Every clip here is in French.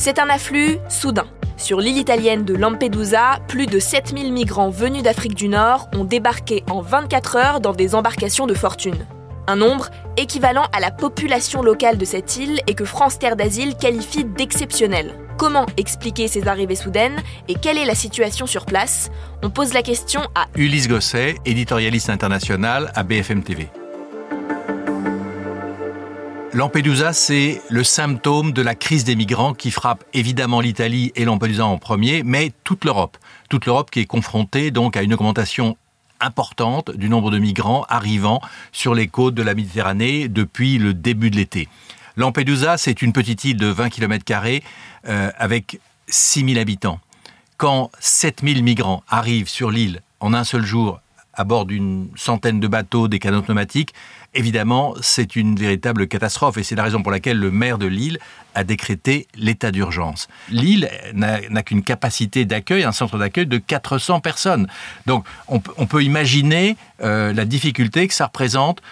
C'est un afflux soudain. Sur l'île italienne de Lampedusa, plus de 7000 migrants venus d'Afrique du Nord ont débarqué en 24 heures dans des embarcations de fortune. Un nombre équivalent à la population locale de cette île et que France Terre d'Asile qualifie d'exceptionnel. Comment expliquer ces arrivées soudaines et quelle est la situation sur place ? On pose la question à Ulysse Gosset, éditorialiste international à BFM TV. Lampedusa, c'est le symptôme de la crise des migrants qui frappe évidemment l'Italie et Lampedusa en premier, mais toute l'Europe. Toute l'Europe qui est confrontée donc à une augmentation importante du nombre de migrants arrivant sur les côtes de la Méditerranée depuis le début de l'été. Lampedusa, c'est une petite île de 20 km2 avec 6000 habitants. Quand 7000 migrants arrivent sur l'île en un seul jour, à bord d'une centaine de bateaux, des canots pneumatiques, évidemment, c'est une véritable catastrophe. Et c'est la raison pour laquelle le maire de l'île a décrété l'état d'urgence. L'île n'a qu'une capacité d'accueil, un centre d'accueil de 400 personnes. Donc, on peut imaginer la difficulté que ça représente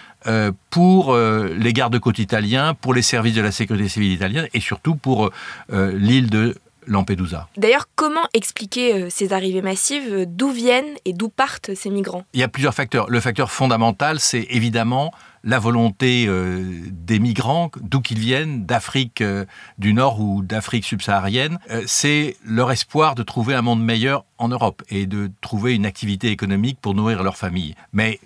pour les gardes-côtes italiens, pour les services de la sécurité civile italienne et surtout pour l'île de Lampedusa. D'ailleurs, comment expliquer ces arrivées massives ? D'où viennent et d'où partent ces migrants ? Il y a plusieurs facteurs. Le facteur fondamental, c'est évidemment la volonté des migrants, d'où qu'ils viennent, d'Afrique du Nord ou d'Afrique subsaharienne. C'est leur espoir de trouver un monde meilleur en Europe et de trouver une activité économique pour nourrir leur famille. Mais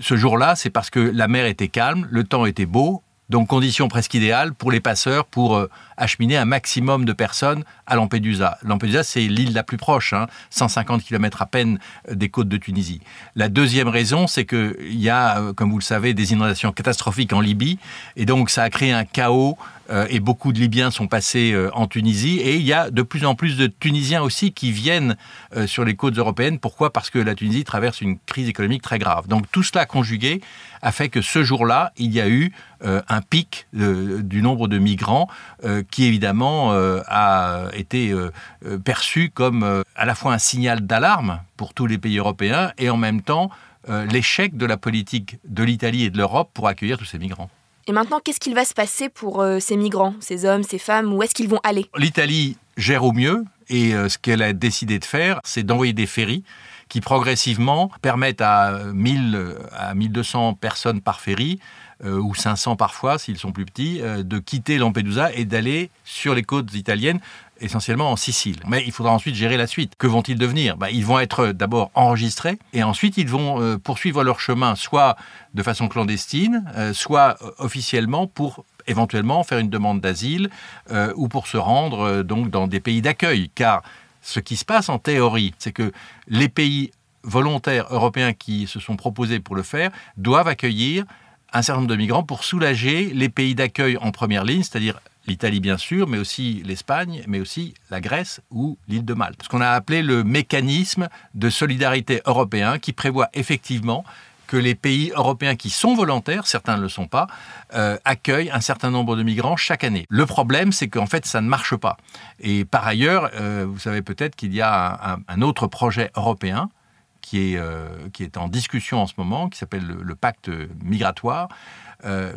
ce jour-là, c'est parce que la mer était calme, le temps était beau. Donc, conditions presque idéales pour les passeurs pour acheminer un maximum de personnes à Lampedusa. Lampedusa, c'est l'île la plus proche, 150 km à peine des côtes de Tunisie. La deuxième raison, c'est qu'il y a, comme vous le savez, des inondations catastrophiques en Libye. Et donc, ça a créé un chaos et beaucoup de Libyens sont passés en Tunisie. Et il y a de plus en plus de Tunisiens aussi qui viennent sur les côtes européennes. Pourquoi ? Parce que la Tunisie traverse une crise économique très grave. Donc, tout cela conjugué a fait que ce jour-là, il y a eu un pic du nombre de migrants qui, évidemment, a été perçu comme à la fois un signal d'alarme pour tous les pays européens et en même temps l'échec de la politique de l'Italie et de l'Europe pour accueillir tous ces migrants. Et maintenant, qu'est-ce qu'il va se passer pour ces migrants, ces hommes, ces femmes ? Où est-ce qu'ils vont aller ? L'Italie gère au mieux et ce qu'elle a décidé de faire, c'est d'envoyer des ferries qui progressivement permettent à 1000 à 1200 personnes par ferry, ou 500 parfois s'ils sont plus petits, de quitter Lampedusa et d'aller sur les côtes italiennes, essentiellement en Sicile. Mais il faudra ensuite gérer la suite. Que vont-ils devenir ? Ils vont être d'abord enregistrés et ensuite ils vont poursuivre leur chemin, soit de façon clandestine, soit officiellement pour éventuellement faire une demande d'asile ou pour se rendre donc dans des pays d'accueil. Car ce qui se passe en théorie, c'est que les pays volontaires européens qui se sont proposés pour le faire doivent accueillir un certain nombre de migrants pour soulager les pays d'accueil en première ligne, c'est-à-dire l'Italie bien sûr, mais aussi l'Espagne, mais aussi la Grèce ou l'île de Malte. Ce qu'on a appelé le mécanisme de solidarité européen qui prévoit effectivement que les pays européens qui sont volontaires, certains ne le sont pas, accueillent un certain nombre de migrants chaque année. Le problème, c'est qu'en fait, ça ne marche pas. Et par ailleurs, vous savez peut-être qu'il y a un autre projet européen qui est en discussion en ce moment, qui s'appelle le pacte migratoire,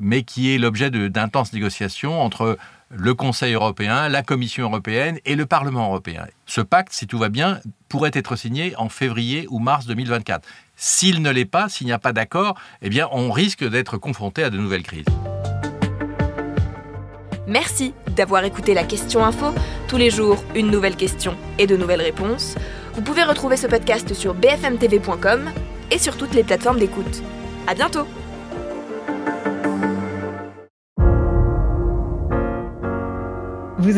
mais qui est l'objet d'intenses négociations entre le Conseil européen, la Commission européenne et le Parlement européen. Ce pacte, si tout va bien, pourrait être signé en février ou mars 2024. S'il ne l'est pas, s'il n'y a pas d'accord, eh bien, on risque d'être confronté à de nouvelles crises. Merci d'avoir écouté la Question Info. Tous les jours, une nouvelle question et de nouvelles réponses. Vous pouvez retrouver ce podcast sur bfmtv.com et sur toutes les plateformes d'écoute. À bientôt! Vous